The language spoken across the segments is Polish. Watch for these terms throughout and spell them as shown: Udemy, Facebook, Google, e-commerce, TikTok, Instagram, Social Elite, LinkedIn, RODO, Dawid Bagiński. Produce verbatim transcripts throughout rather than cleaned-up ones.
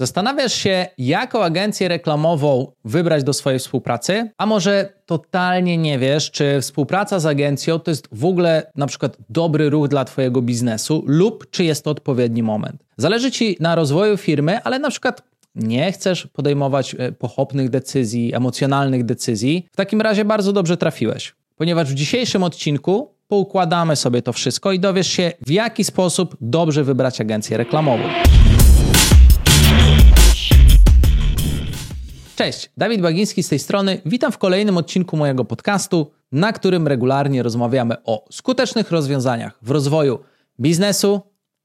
Zastanawiasz się, jaką agencję reklamową wybrać do swojej współpracy? A może totalnie nie wiesz, czy współpraca z agencją to jest w ogóle na przykład dobry ruch dla Twojego biznesu lub czy jest to odpowiedni moment? Zależy Ci na rozwoju firmy, ale na przykład nie chcesz podejmować pochopnych decyzji, emocjonalnych decyzji. W takim razie bardzo dobrze trafiłeś, ponieważ w dzisiejszym odcinku poukładamy sobie to wszystko i dowiesz się, w jaki sposób dobrze wybrać agencję reklamową. Cześć, Dawid Bagiński z tej strony. Witam w kolejnym odcinku mojego podcastu, na którym regularnie rozmawiamy o skutecznych rozwiązaniach w rozwoju biznesu,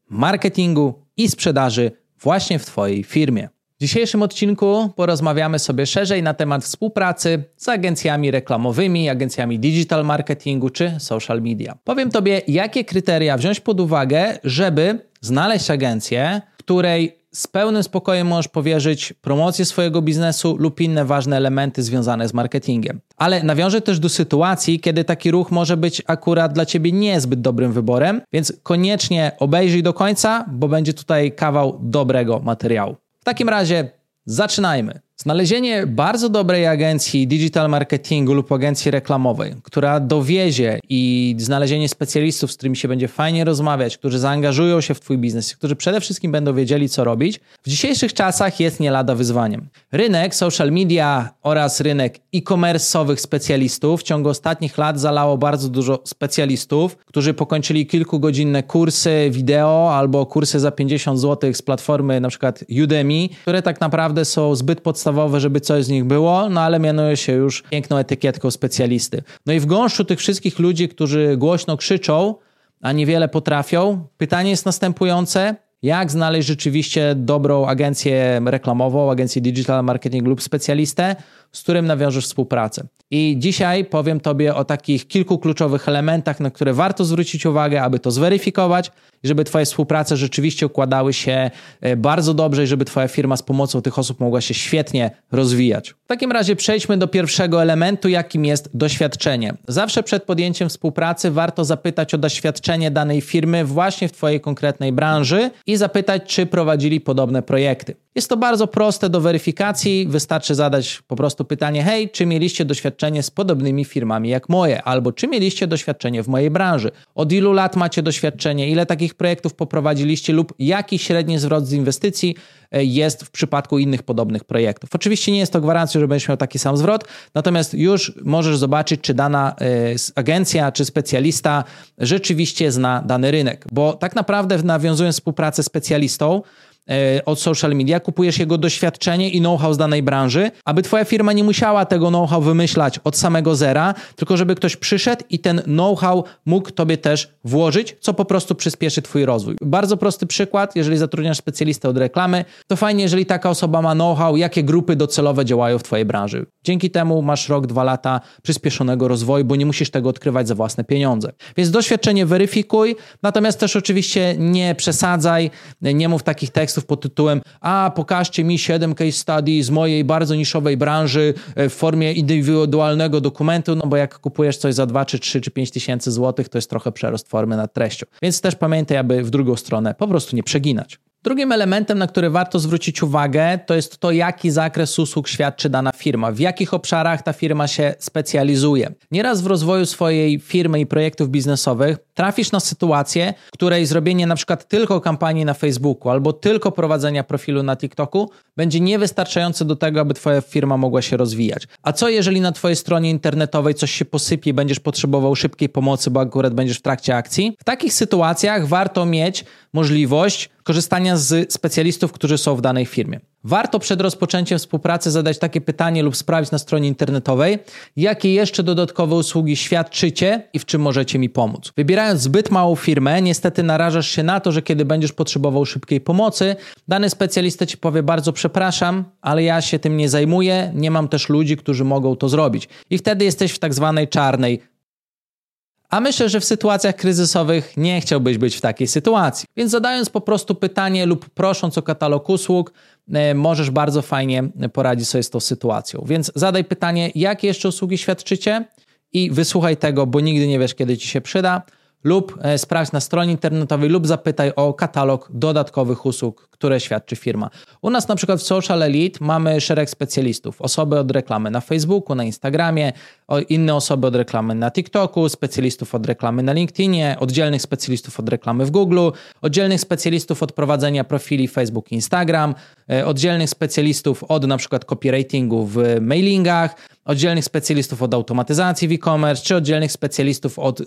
marketingu i sprzedaży właśnie w Twojej firmie. W dzisiejszym odcinku porozmawiamy sobie szerzej na temat współpracy z agencjami reklamowymi, agencjami digital marketingu czy social media. Powiem Tobie, jakie kryteria wziąć pod uwagę, żeby znaleźć agencję, której z pełnym spokojem możesz powierzyć promocję swojego biznesu lub inne ważne elementy związane z marketingiem. Ale nawiążę też do sytuacji, kiedy taki ruch może być akurat dla Ciebie niezbyt dobrym wyborem, więc koniecznie obejrzyj do końca, bo będzie tutaj kawał dobrego materiału. W takim razie zaczynajmy. Znalezienie bardzo dobrej agencji digital marketingu lub agencji reklamowej, która dowiezie i znalezienie specjalistów, z którymi się będzie fajnie rozmawiać, którzy zaangażują się w Twój biznes, którzy przede wszystkim będą wiedzieli, co robić, w dzisiejszych czasach jest nie lada wyzwaniem. Rynek social media oraz rynek e-commerce'owych specjalistów w ciągu ostatnich lat zalało bardzo dużo specjalistów, którzy pokończyli kilkugodzinne kursy wideo albo kursy za pięćdziesiąt złotych z platformy na przykład Udemy, które tak naprawdę są zbyt podstawowe, podstawowe, żeby coś z nich było, no ale mianuje się już piękną etykietką specjalisty. No i w gąszczu tych wszystkich ludzi, którzy głośno krzyczą, a niewiele potrafią, pytanie jest następujące. Jak znaleźć rzeczywiście dobrą agencję reklamową, agencję digital marketing lub specjalistę, z którym nawiążesz współpracę? I dzisiaj powiem Tobie o takich kilku kluczowych elementach, na które warto zwrócić uwagę, aby to zweryfikować, żeby Twoje współprace rzeczywiście układały się bardzo dobrze i żeby Twoja firma z pomocą tych osób mogła się świetnie rozwijać. W takim razie przejdźmy do pierwszego elementu, jakim jest doświadczenie. Zawsze przed podjęciem współpracy warto zapytać o doświadczenie danej firmy właśnie w Twojej konkretnej branży i zapytać, czy prowadzili podobne projekty. Jest to bardzo proste do weryfikacji, wystarczy zadać po prostu pytanie, hej, czy mieliście doświadczenie z podobnymi firmami jak moje, albo czy mieliście doświadczenie w mojej branży, od ilu lat macie doświadczenie, ile takich projektów poprowadziliście lub jaki średni zwrot z inwestycji jest w przypadku innych podobnych projektów. Oczywiście nie jest to gwarancją, że będziesz miał taki sam zwrot, natomiast już możesz zobaczyć, czy dana agencja czy specjalista rzeczywiście zna dany rynek, bo tak naprawdę nawiązując współpracę z specjalistą, od social media, kupujesz jego doświadczenie i know-how z danej branży, aby Twoja firma nie musiała tego know-how wymyślać od samego zera, tylko żeby ktoś przyszedł i ten know-how mógł Tobie też włożyć, co po prostu przyspieszy Twój rozwój. Bardzo prosty przykład, jeżeli zatrudniasz specjalistę od reklamy, to fajnie, jeżeli taka osoba ma know-how, jakie grupy docelowe działają w Twojej branży. Dzięki temu masz rok, dwa lata przyspieszonego rozwoju, bo nie musisz tego odkrywać za własne pieniądze. Więc doświadczenie weryfikuj, natomiast też oczywiście nie przesadzaj, nie mów takich tekstów, pod tytułem, a pokażcie mi siedem case study z mojej bardzo niszowej branży w formie indywidualnego dokumentu, no bo jak kupujesz coś za dwa, czy trzy, czy pięć tysięcy złotych, to jest trochę przerost formy nad treścią. Więc też pamiętaj, aby w drugą stronę po prostu nie przeginać. Drugim elementem, na który warto zwrócić uwagę, to jest to, jaki zakres usług świadczy dana firma, w jakich obszarach ta firma się specjalizuje. Nieraz w rozwoju swojej firmy i projektów biznesowych trafisz na sytuację, której zrobienie na przykład tylko kampanii na Facebooku albo tylko prowadzenia profilu na TikToku będzie niewystarczające do tego, aby Twoja firma mogła się rozwijać. A co jeżeli na Twojej stronie internetowej coś się posypie i będziesz potrzebował szybkiej pomocy, bo akurat będziesz w trakcie akcji? W takich sytuacjach warto mieć możliwość korzystania z specjalistów, którzy są w danej firmie. Warto przed rozpoczęciem współpracy zadać takie pytanie lub sprawdzić na stronie internetowej, jakie jeszcze dodatkowe usługi świadczycie i w czym możecie mi pomóc. Wybierając zbyt małą firmę, niestety narażasz się na to, że kiedy będziesz potrzebował szybkiej pomocy, dany specjalista Ci powie bardzo przepraszam, ale ja się tym nie zajmuję, nie mam też ludzi, którzy mogą to zrobić. I wtedy jesteś w tak zwanej czarnej. A myślę, że w sytuacjach kryzysowych nie chciałbyś być w takiej sytuacji. Więc zadając po prostu pytanie lub prosząc o katalog usług, możesz bardzo fajnie poradzić sobie z tą sytuacją. Więc zadaj pytanie, jakie jeszcze usługi świadczycie i wysłuchaj tego, bo nigdy nie wiesz, kiedy Ci się przyda. lub sprawdź na stronie internetowej lub zapytaj o katalog dodatkowych usług, które świadczy firma. U nas na przykład w Social Elite mamy szereg specjalistów. Osoby od reklamy na Facebooku, na Instagramie, inne osoby od reklamy na TikToku, specjalistów od reklamy na LinkedInie, oddzielnych specjalistów od reklamy w Google, oddzielnych specjalistów od prowadzenia profili Facebook i Instagram, oddzielnych specjalistów od na przykład copywritingu w mailingach, oddzielnych specjalistów od automatyzacji w e-commerce, czy oddzielnych specjalistów od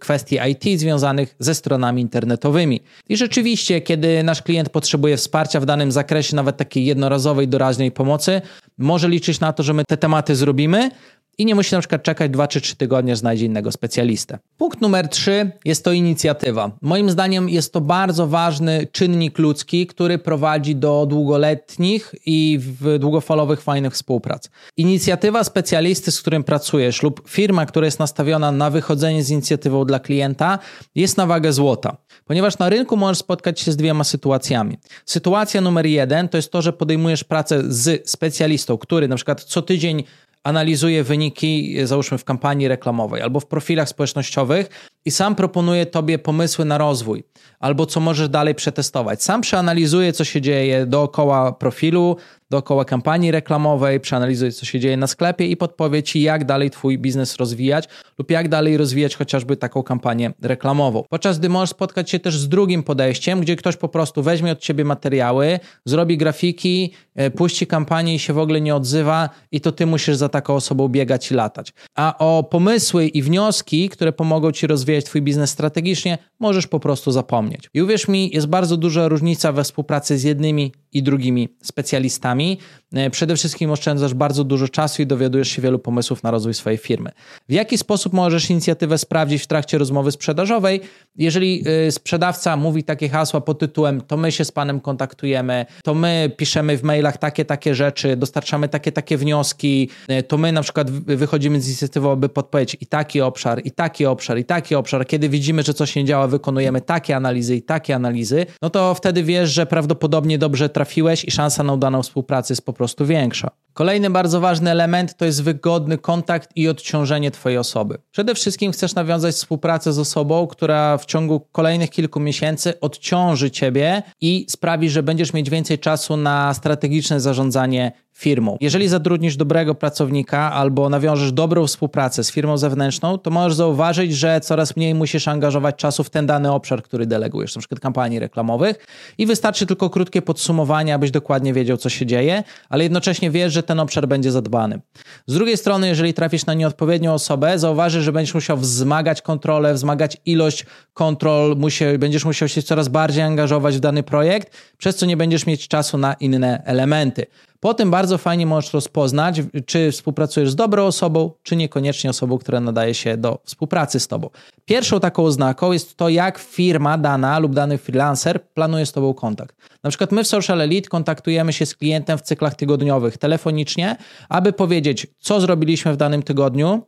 kwestii I T związanych ze stronami internetowymi. I rzeczywiście, kiedy nasz klient potrzebuje wsparcia w danym zakresie, nawet takiej jednorazowej, doraźnej pomocy, może liczyć na to, że my te tematy zrobimy i nie musi na przykład czekać dwa czy trzy tygodnie, że znajdzie innego specjalistę. Punkt numer trzy jest to inicjatywa. Moim zdaniem jest to bardzo ważny czynnik ludzki, który prowadzi do długoletnich i długofalowych, fajnych współprac. Inicjatywa specjalisty, z którym pracujesz, lub firma, która jest nastawiona na wychodzenie z inicjatywą dla klienta, jest na wagę złota, ponieważ na rynku możesz spotkać się z dwiema sytuacjami. Sytuacja numer jeden to jest to, że podejmujesz pracę z specjalistą, który na przykład co tydzień analizuje wyniki, załóżmy w kampanii reklamowej albo w profilach społecznościowych i sam proponuje tobie pomysły na rozwój albo co możesz dalej przetestować. Sam przeanalizuje, co się dzieje dookoła profilu, dookoła kampanii reklamowej, przeanalizuje, co się dzieje na sklepie i podpowie ci, jak dalej twój biznes rozwijać lub jak dalej rozwijać chociażby taką kampanię reklamową. Podczas gdy możesz spotkać się też z drugim podejściem, gdzie ktoś po prostu weźmie od ciebie materiały, zrobi grafiki, puści kampanię i się w ogóle nie odzywa i to ty musisz za taką osobą biegać i latać. A o pomysły i wnioski, które pomogą ci rozwijać twój biznes strategicznie, możesz po prostu zapomnieć. I uwierz mi, jest bardzo duża różnica we współpracy z jednymi i drugimi specjalistami. Przede wszystkim oszczędzasz bardzo dużo czasu i dowiadujesz się wielu pomysłów na rozwój swojej firmy. W jaki sposób możesz inicjatywę sprawdzić w trakcie rozmowy sprzedażowej? Jeżeli sprzedawca mówi takie hasła pod tytułem to my się z panem kontaktujemy, to my piszemy w mailach takie, takie rzeczy, dostarczamy takie, takie wnioski, to my na przykład wychodzimy z inicjatywą, aby podpowiedzieć i taki obszar, i taki obszar, i taki obszar. Kiedy widzimy, że coś nie działa, wykonujemy takie analizy i takie analizy, no to wtedy wiesz, że prawdopodobnie dobrze trafiłeś i szansa na udaną współpracę jest po prostu większa. Kolejny bardzo ważny element to jest wygodny kontakt i odciążenie twojej osoby. Przede wszystkim chcesz nawiązać współpracę z osobą, która w ciągu kolejnych kilku miesięcy odciąży ciebie i sprawi, że będziesz mieć więcej czasu na strategiczne zarządzanie firmą. Jeżeli zatrudnisz dobrego pracownika albo nawiążesz dobrą współpracę z firmą zewnętrzną, to możesz zauważyć, że coraz mniej musisz angażować czasu w ten dany obszar, który delegujesz, na przykład kampanii reklamowych, i wystarczy tylko krótkie podsumowanie, abyś dokładnie wiedział, co się dzieje, ale jednocześnie wiesz, że ten obszar będzie zadbany. Z drugiej strony, jeżeli trafisz na nieodpowiednią osobę, zauważysz, że będziesz musiał wzmagać kontrolę, wzmagać ilość kontrol, musie, będziesz musiał się coraz bardziej angażować w dany projekt, przez co nie będziesz mieć czasu na inne elementy. Potem bardzo fajnie możesz rozpoznać, czy współpracujesz z dobrą osobą, czy niekoniecznie osobą, która nadaje się do współpracy z tobą. Pierwszą taką oznaką jest to, jak firma dana lub dany freelancer planuje z tobą kontakt. Na przykład my w Social Elite kontaktujemy się z klientem w cyklach tygodniowych telefonicznie, aby powiedzieć, co zrobiliśmy w danym tygodniu,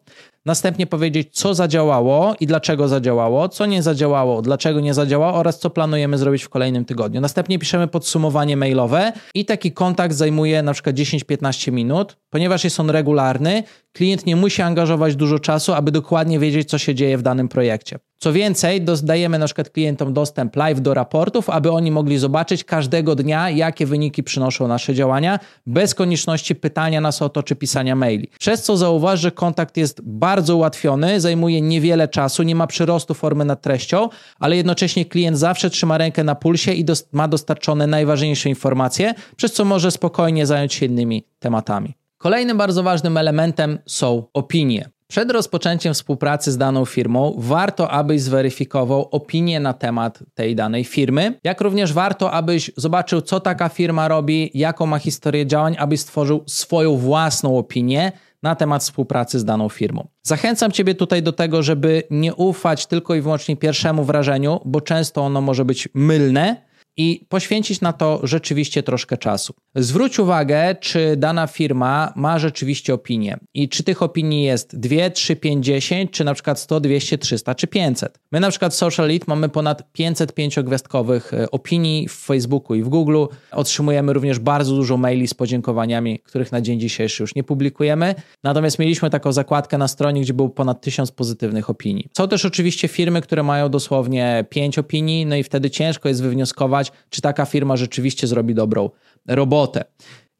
następnie powiedzieć, co zadziałało i dlaczego zadziałało, co nie zadziałało, dlaczego nie zadziałało oraz co planujemy zrobić w kolejnym tygodniu. Następnie piszemy podsumowanie mailowe i taki kontakt zajmuje na przykład dziesięć do piętnastu minut, ponieważ jest on regularny. Klient nie musi angażować dużo czasu, aby dokładnie wiedzieć, co się dzieje w danym projekcie. Co więcej, dajemy na przykład klientom dostęp live do raportów, aby oni mogli zobaczyć każdego dnia, jakie wyniki przynoszą nasze działania, bez konieczności pytania nas o to, czy pisania maili. Przez co zauważ, że kontakt jest bardzo ułatwiony, zajmuje niewiele czasu, nie ma przyrostu formy nad treścią, ale jednocześnie klient zawsze trzyma rękę na pulsie i dost- ma dostarczone najważniejsze informacje, przez co może spokojnie zająć się innymi tematami. Kolejnym bardzo ważnym elementem są opinie. Przed rozpoczęciem współpracy z daną firmą warto, abyś zweryfikował opinię na temat tej danej firmy, jak również warto, abyś zobaczył, co taka firma robi, jaką ma historię działań, abyś stworzył swoją własną opinię na temat współpracy z daną firmą. Zachęcam ciebie tutaj do tego, żeby nie ufać tylko i wyłącznie pierwszemu wrażeniu, bo często ono może być mylne, i poświęcić na to rzeczywiście troszkę czasu. Zwróć uwagę, czy dana firma ma rzeczywiście opinię i czy tych opinii jest dwie, trzy, pięć, dziesięć, czy na przykład sto, dwieście, trzysta, czy pięćset. My na przykład w Social Elite mamy ponad pięćset pięciogwiazdkowych opinii w Facebooku i w Google. Otrzymujemy również bardzo dużo maili z podziękowaniami, których na dzień dzisiejszy już nie publikujemy. Natomiast mieliśmy taką zakładkę na stronie, gdzie było ponad tysiąc pozytywnych opinii. Są też oczywiście firmy, które mają dosłownie pięć opinii, no i wtedy ciężko jest wywnioskować, czy taka firma rzeczywiście zrobi dobrą robotę.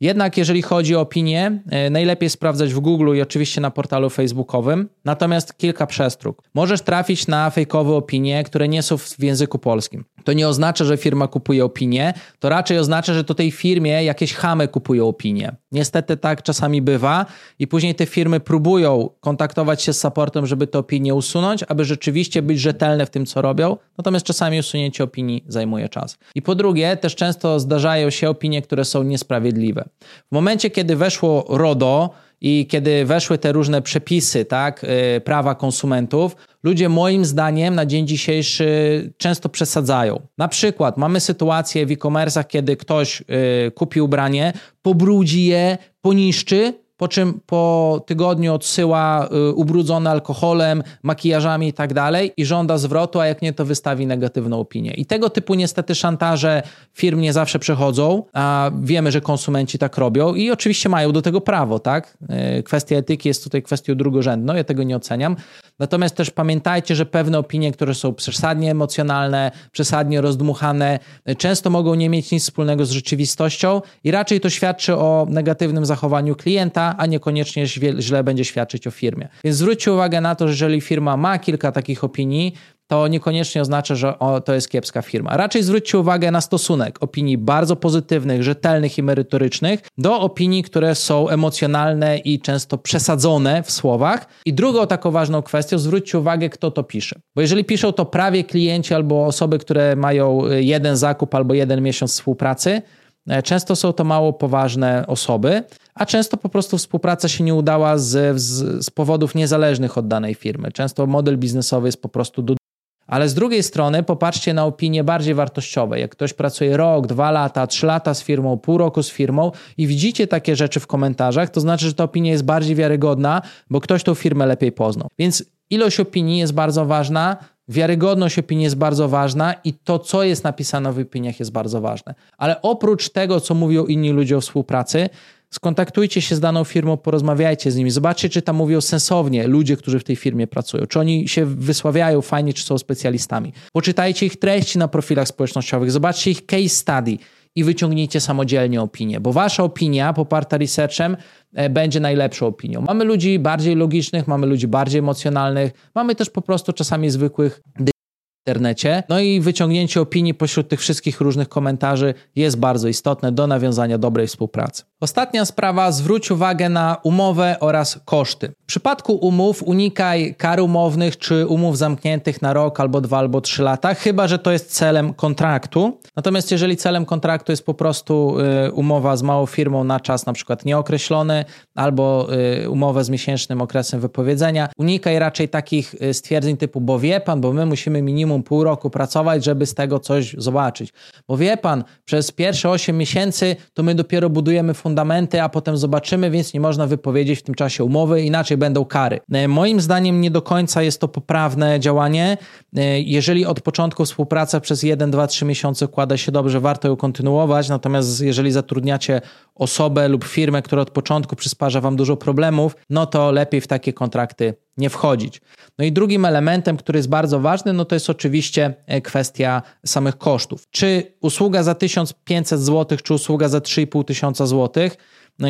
Jednak jeżeli chodzi o opinie, najlepiej sprawdzać w Google i oczywiście na portalu facebookowym. Natomiast kilka przestróg. Możesz trafić na fejkowe opinie, które nie są w języku polskim. To nie oznacza, że firma kupuje opinie, to raczej oznacza, że to tej firmie jakieś chamy kupują opinie. Niestety tak czasami bywa i później te firmy próbują kontaktować się z supportem, żeby te opinie usunąć, aby rzeczywiście być rzetelne w tym, co robią, natomiast czasami usunięcie opinii zajmuje czas. I po drugie, też często zdarzają się opinie, które są niesprawiedliwe. W momencie, kiedy weszło RODO i kiedy weszły te różne przepisy, tak, yy, prawa konsumentów, ludzie moim zdaniem na dzień dzisiejszy często przesadzają. Na przykład mamy sytuację w e-commerce'ach, kiedy ktoś yy, kupi ubranie, pobrudzi je, poniszczy, po czym po tygodniu odsyła yy, ubrudzone alkoholem, makijażami i tak dalej i żąda zwrotu, a jak nie, to wystawi negatywną opinię. I tego typu niestety szantaże firm nie zawsze przechodzą, a wiemy, że konsumenci tak robią i oczywiście mają do tego prawo, tak? Yy, kwestia etyki jest tutaj kwestią drugorzędną, ja tego nie oceniam. Natomiast też pamiętajcie, że pewne opinie, które są przesadnie emocjonalne, przesadnie rozdmuchane, często mogą nie mieć nic wspólnego z rzeczywistością i raczej to świadczy o negatywnym zachowaniu klienta, a niekoniecznie źle będzie świadczyć o firmie. Więc zwróćcie uwagę na to, że jeżeli firma ma kilka takich opinii, to niekoniecznie oznacza, że o, to jest kiepska firma. Raczej zwróćcie uwagę na stosunek opinii bardzo pozytywnych, rzetelnych i merytorycznych do opinii, które są emocjonalne i często przesadzone w słowach. I drugą taką ważną kwestią, zwróćcie uwagę, kto to pisze. Bo jeżeli piszą to prawie klienci albo osoby, które mają jeden zakup albo jeden miesiąc współpracy, często są to mało poważne osoby, a często po prostu współpraca się nie udała z, z, z powodów niezależnych od danej firmy. Często model biznesowy jest po prostu do Ale z drugiej strony popatrzcie na opinie bardziej wartościowe. Jak ktoś pracuje rok, dwa lata, trzy lata z firmą, pół roku z firmą i widzicie takie rzeczy w komentarzach, to znaczy, że ta opinia jest bardziej wiarygodna, bo ktoś tą firmę lepiej poznał. Więc ilość opinii jest bardzo ważna, wiarygodność opinii jest bardzo ważna i to, co jest napisane w opiniach, jest bardzo ważne. Ale oprócz tego, co mówią inni ludzie o współpracy, skontaktujcie się z daną firmą, porozmawiajcie z nimi, zobaczcie, czy tam mówią sensownie ludzie, którzy w tej firmie pracują, czy oni się wysławiają fajnie, czy są specjalistami. Poczytajcie ich treści na profilach społecznościowych, zobaczcie ich case study i wyciągnijcie samodzielnie opinię, bo wasza opinia poparta researchem będzie najlepszą opinią. Mamy ludzi bardziej logicznych, mamy ludzi bardziej emocjonalnych, mamy też po prostu czasami zwykłych internecie. No i wyciągnięcie opinii pośród tych wszystkich różnych komentarzy jest bardzo istotne do nawiązania dobrej współpracy. Ostatnia sprawa, zwróć uwagę na umowę oraz koszty. W przypadku umów unikaj kar umownych czy umów zamkniętych na rok albo dwa albo trzy lata, chyba że to jest celem kontraktu. Natomiast jeżeli celem kontraktu jest po prostu y, umowa z małą firmą na czas na przykład nieokreślony albo y, umowę z miesięcznym okresem wypowiedzenia, unikaj raczej takich stwierdzeń typu, bo wie pan, bo my musimy minimum pół roku pracować, żeby z tego coś zobaczyć. Bo wie pan, przez pierwsze osiem miesięcy to my dopiero budujemy fundamenty, a potem zobaczymy, więc nie można wypowiedzieć w tym czasie umowy, inaczej będą kary. Moim zdaniem nie do końca jest to poprawne działanie. Jeżeli od początku współpraca przez jeden, dwa, trzy miesiące układa się dobrze, warto ją kontynuować, natomiast jeżeli zatrudniacie osobę lub firmę, która od początku przysparza wam dużo problemów, no to lepiej w takie kontrakty nie wchodzić. No i drugim elementem, który jest bardzo ważny, no to jest oczywiście kwestia samych kosztów. Czy usługa za tysiąc pięćset złotych, czy usługa za trzy i pół tysiąca złotych,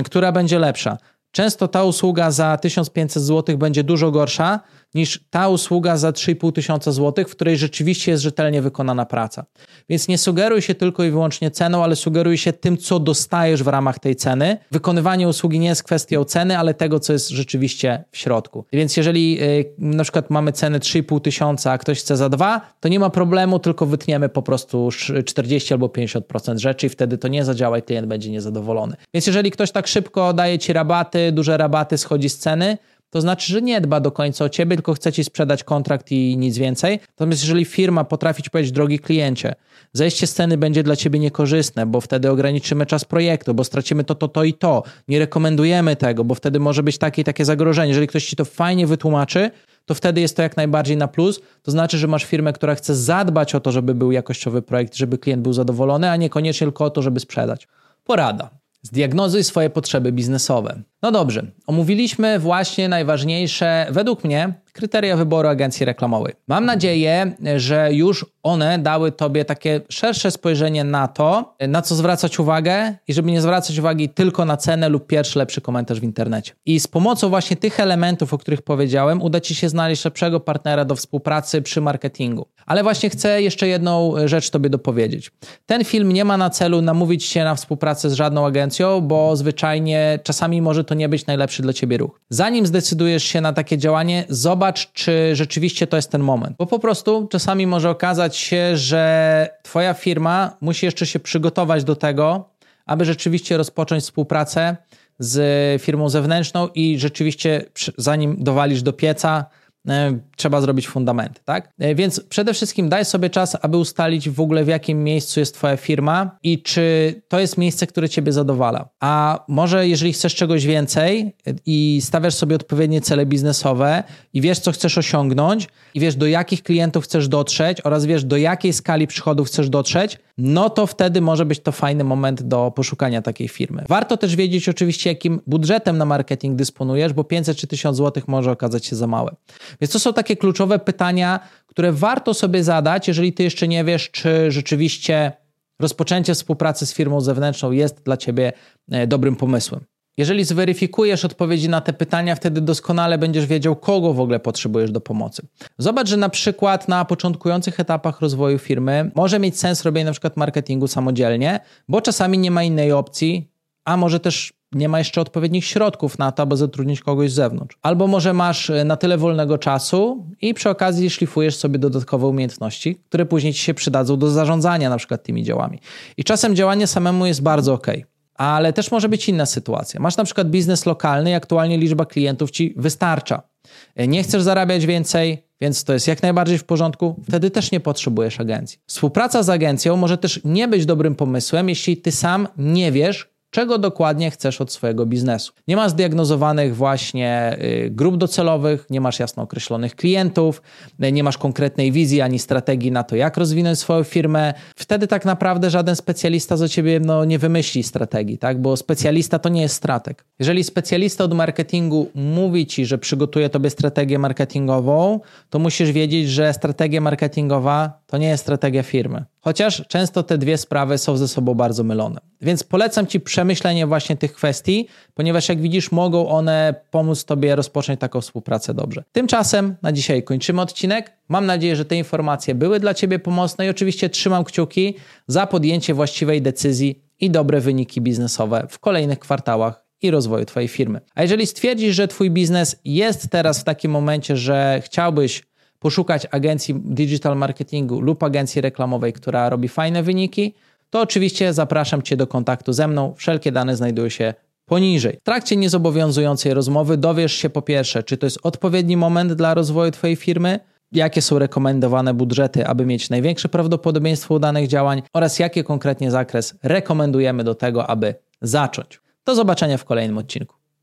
która będzie lepsza? Często ta usługa za tysiąc pięćset złotych będzie dużo gorsza niż ta usługa za trzy i pół tysiąca złotych, w której rzeczywiście jest rzetelnie wykonana praca. Więc nie sugeruj się tylko i wyłącznie ceną, ale sugeruj się tym, co dostajesz w ramach tej ceny. Wykonywanie usługi nie jest kwestią ceny, ale tego, co jest rzeczywiście w środku. Więc jeżeli yy, na przykład mamy cenę trzy i pół tysiąca, a ktoś chce za dwa, to nie ma problemu, tylko wytniemy po prostu czterdzieści albo pięćdziesiąt procent rzeczy i wtedy to nie zadziała i klient będzie niezadowolony. Więc jeżeli ktoś tak szybko daje ci rabaty, duże rabaty, schodzi z ceny, to znaczy, że nie dba do końca o ciebie, tylko chce ci sprzedać kontrakt i nic więcej. Natomiast jeżeli firma potrafi ci powiedzieć, drogi kliencie, zejście z ceny będzie dla ciebie niekorzystne, bo wtedy ograniczymy czas projektu, bo stracimy to, to, to i to. Nie rekomendujemy tego, bo wtedy może być takie i takie zagrożenie. Jeżeli ktoś ci to fajnie wytłumaczy, to wtedy jest to jak najbardziej na plus. To znaczy, że masz firmę, która chce zadbać o to, żeby był jakościowy projekt, żeby klient był zadowolony, a niekoniecznie tylko o to, żeby sprzedać. Porada. Zdiagnozuj swoje potrzeby biznesowe. No dobrze, omówiliśmy właśnie najważniejsze, według mnie, kryteria wyboru agencji reklamowej. Mam nadzieję, że już one dały tobie takie szersze spojrzenie na to, na co zwracać uwagę i żeby nie zwracać uwagi tylko na cenę lub pierwszy lepszy komentarz w internecie. I z pomocą właśnie tych elementów, o których powiedziałem, uda ci się znaleźć lepszego partnera do współpracy przy marketingu. Ale właśnie chcę jeszcze jedną rzecz tobie dopowiedzieć. Ten film nie ma na celu namówić cię na współpracę z żadną agencją, bo zwyczajnie czasami może to nie być najlepszy dla ciebie ruch. Zanim zdecydujesz się na takie działanie, zobacz Zobacz, czy rzeczywiście to jest ten moment. Bo po prostu czasami może okazać się, że twoja firma musi jeszcze się przygotować do tego, aby rzeczywiście rozpocząć współpracę z firmą zewnętrzną i rzeczywiście zanim dowalisz do pieca, trzeba zrobić fundamenty, tak? Więc przede wszystkim daj sobie czas, aby ustalić w ogóle, w jakim miejscu jest twoja firma i czy to jest miejsce, które ciebie zadowala. A może jeżeli chcesz czegoś więcej i stawiasz sobie odpowiednie cele biznesowe i wiesz, co chcesz osiągnąć i wiesz, do jakich klientów chcesz dotrzeć oraz wiesz, do jakiej skali przychodów chcesz dotrzeć, no to wtedy może być to fajny moment do poszukania takiej firmy. Warto też wiedzieć oczywiście, jakim budżetem na marketing dysponujesz, bo pięćset czy tysiąc złotych może okazać się za małe. Więc to są takie kluczowe pytania, które warto sobie zadać, jeżeli ty jeszcze nie wiesz, czy rzeczywiście rozpoczęcie współpracy z firmą zewnętrzną jest dla ciebie dobrym pomysłem. Jeżeli zweryfikujesz odpowiedzi na te pytania, wtedy doskonale będziesz wiedział, kogo w ogóle potrzebujesz do pomocy. Zobacz, że na przykład na początkujących etapach rozwoju firmy może mieć sens robienie na przykład marketingu samodzielnie, bo czasami nie ma innej opcji, a może też nie ma jeszcze odpowiednich środków na to, aby zatrudnić kogoś z zewnątrz. Albo może masz na tyle wolnego czasu i przy okazji szlifujesz sobie dodatkowe umiejętności, które później ci się przydadzą do zarządzania na przykład tymi działami. I czasem działanie samemu jest bardzo okej. Okay. Ale też może być inna sytuacja. Masz na przykład biznes lokalny i aktualnie liczba klientów ci wystarcza. Nie chcesz zarabiać więcej, więc to jest jak najbardziej w porządku. Wtedy też nie potrzebujesz agencji. Współpraca z agencją może też nie być dobrym pomysłem, jeśli ty sam nie wiesz, czego dokładnie chcesz od swojego biznesu. Nie masz zdiagnozowanych właśnie grup docelowych, nie masz jasno określonych klientów, nie masz konkretnej wizji ani strategii na to, jak rozwinąć swoją firmę. Wtedy tak naprawdę żaden specjalista za ciebie no, nie wymyśli strategii, tak? Bo specjalista to nie jest strateg. Jeżeli specjalista od marketingu mówi ci, że przygotuje tobie strategię marketingową, to musisz wiedzieć, że strategia marketingowa to nie jest strategia firmy. Chociaż często te dwie sprawy są ze sobą bardzo mylone. Więc polecam ci przemyślenie właśnie tych kwestii, ponieważ jak widzisz, mogą one pomóc tobie rozpocząć taką współpracę dobrze. Tymczasem na dzisiaj kończymy odcinek. Mam nadzieję, że te informacje były dla ciebie pomocne i oczywiście trzymam kciuki za podjęcie właściwej decyzji i dobre wyniki biznesowe w kolejnych kwartałach i rozwoju twojej firmy. A jeżeli stwierdzisz, że twój biznes jest teraz w takim momencie, że chciałbyś poszukać agencji digital marketingu lub agencji reklamowej, która robi fajne wyniki, to oczywiście zapraszam cię do kontaktu ze mną. Wszelkie dane znajdują się poniżej. W trakcie niezobowiązującej rozmowy dowiesz się po pierwsze, czy to jest odpowiedni moment dla rozwoju twojej firmy, jakie są rekomendowane budżety, aby mieć największe prawdopodobieństwo udanych działań oraz jaki konkretnie zakres rekomendujemy do tego, aby zacząć. Do zobaczenia w kolejnym odcinku.